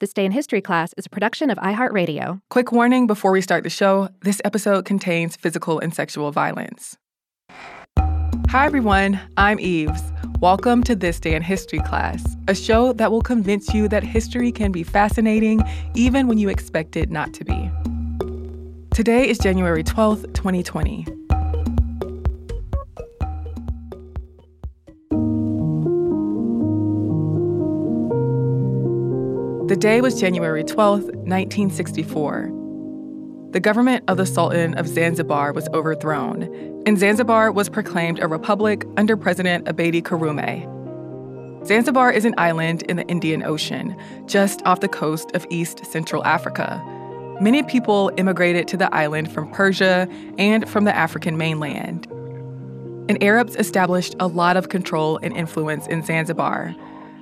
This Day in History Class is a production of iHeartRadio. Quick warning before we start the show, this episode contains physical and sexual violence. Hi, everyone. I'm Eves. Welcome to This Day in History Class, a show that will convince you that history can be fascinating even when you expect it not to be. Today is January 12th, 2020. The day was January 12th, 1964. The government of the Sultan of Zanzibar was overthrown, and Zanzibar was proclaimed a republic under President Abeid Karume. Zanzibar is an island in the Indian Ocean, just off the coast of East Central Africa. Many people immigrated to the island from Persia and from the African mainland. And Arabs established a lot of control and influence in Zanzibar.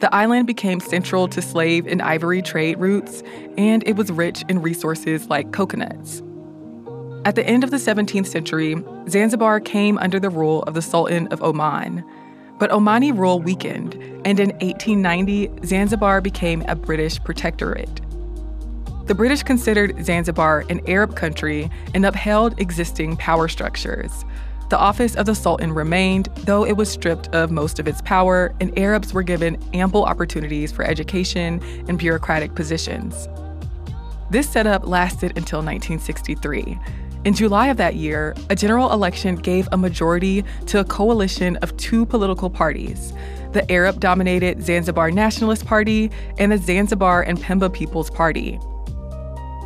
The island became central to slave and ivory trade routes, and it was rich in resources like coconuts. At the end of the 17th century, Zanzibar came under the rule of the Sultan of Oman. But Omani rule weakened, and in 1890, Zanzibar became a British protectorate. The British considered Zanzibar an Arab country and upheld existing power structures. The office of the Sultan remained, though it was stripped of most of its power, and Arabs were given ample opportunities for education and bureaucratic positions. This setup lasted until 1963. In July of that year, a general election gave a majority to a coalition of two political parties, the Arab-dominated Zanzibar Nationalist Party and the Zanzibar and Pemba People's Party.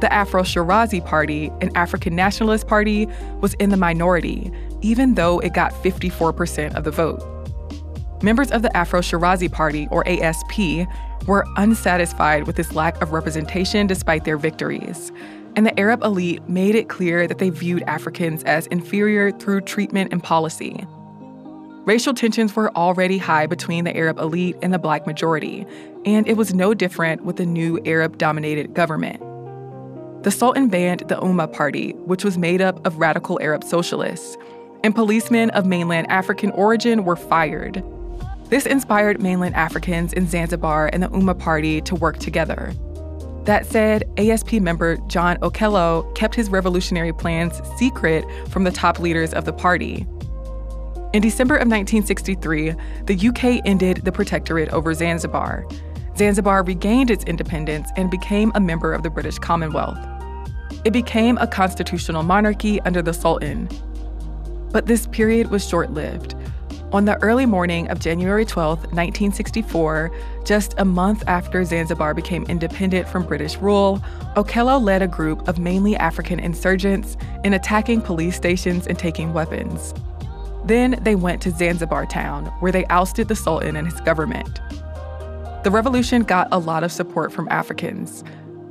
The Afro-Shirazi Party, an African nationalist party, was in the minority, even though it got 54% of the vote. Members of the Afro-Shirazi Party, or ASP, were unsatisfied with this lack of representation despite their victories. And the Arab elite made it clear that they viewed Africans as inferior through treatment and policy. Racial tensions were already high between the Arab elite and the black majority, and it was no different with the new Arab-dominated government. The Sultan banned the Ummah Party, which was made up of radical Arab socialists, and policemen of mainland African origin were fired. This inspired mainland Africans in Zanzibar and the Ummah Party to work together. That said, ASP member John Okello kept his revolutionary plans secret from the top leaders of the party. In December of 1963, the UK ended the protectorate over Zanzibar. Zanzibar regained its independence and became a member of the British Commonwealth. It became a constitutional monarchy under the Sultan. But this period was short-lived. On the early morning of January 12, 1964, just a month after Zanzibar became independent from British rule, Okello led a group of mainly African insurgents in attacking police stations and taking weapons. Then they went to Zanzibar town, where they ousted the Sultan and his government. The revolution got a lot of support from Africans,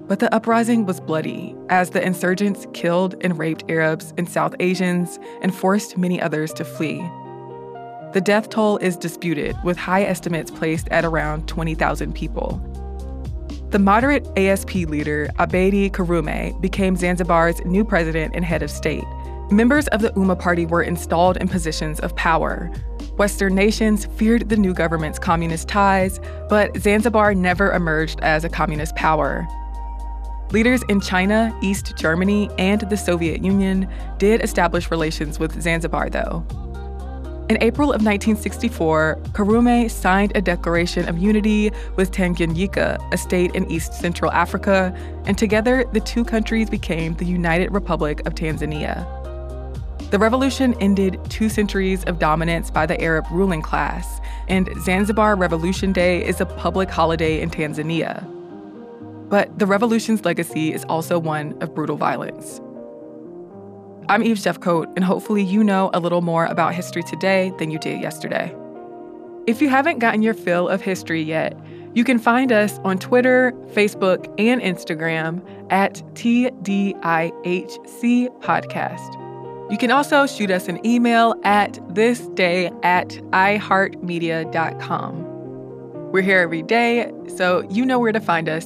but the uprising was bloody as the insurgents killed and raped Arabs and South Asians and forced many others to flee. The death toll is disputed, with high estimates placed at around 20,000 people. The moderate ASP leader, Abeid Karume, became Zanzibar's new president and head of state. Members of the Ummah Party were installed in positions of power. Western nations feared the new government's communist ties, but Zanzibar never emerged as a communist power. Leaders in China, East Germany, and the Soviet Union did establish relations with Zanzibar, though. In April of 1964, Karume signed a declaration of unity with Tanganyika, a state in East Central Africa, and together the two countries became the United Republic of Tanzania. The revolution ended 2 centuries of dominance by the Arab ruling class, and Zanzibar Revolution Day is a public holiday in Tanzania. But the revolution's legacy is also one of brutal violence. I'm Eve Jeffcoat, and hopefully you know a little more about history today than you did yesterday. If you haven't gotten your fill of history yet, you can find us on Twitter, Facebook, and Instagram at TDIHC Podcast. You can also shoot us an email at thisday@iheartmedia.com. We're here every day, so you know where to find us.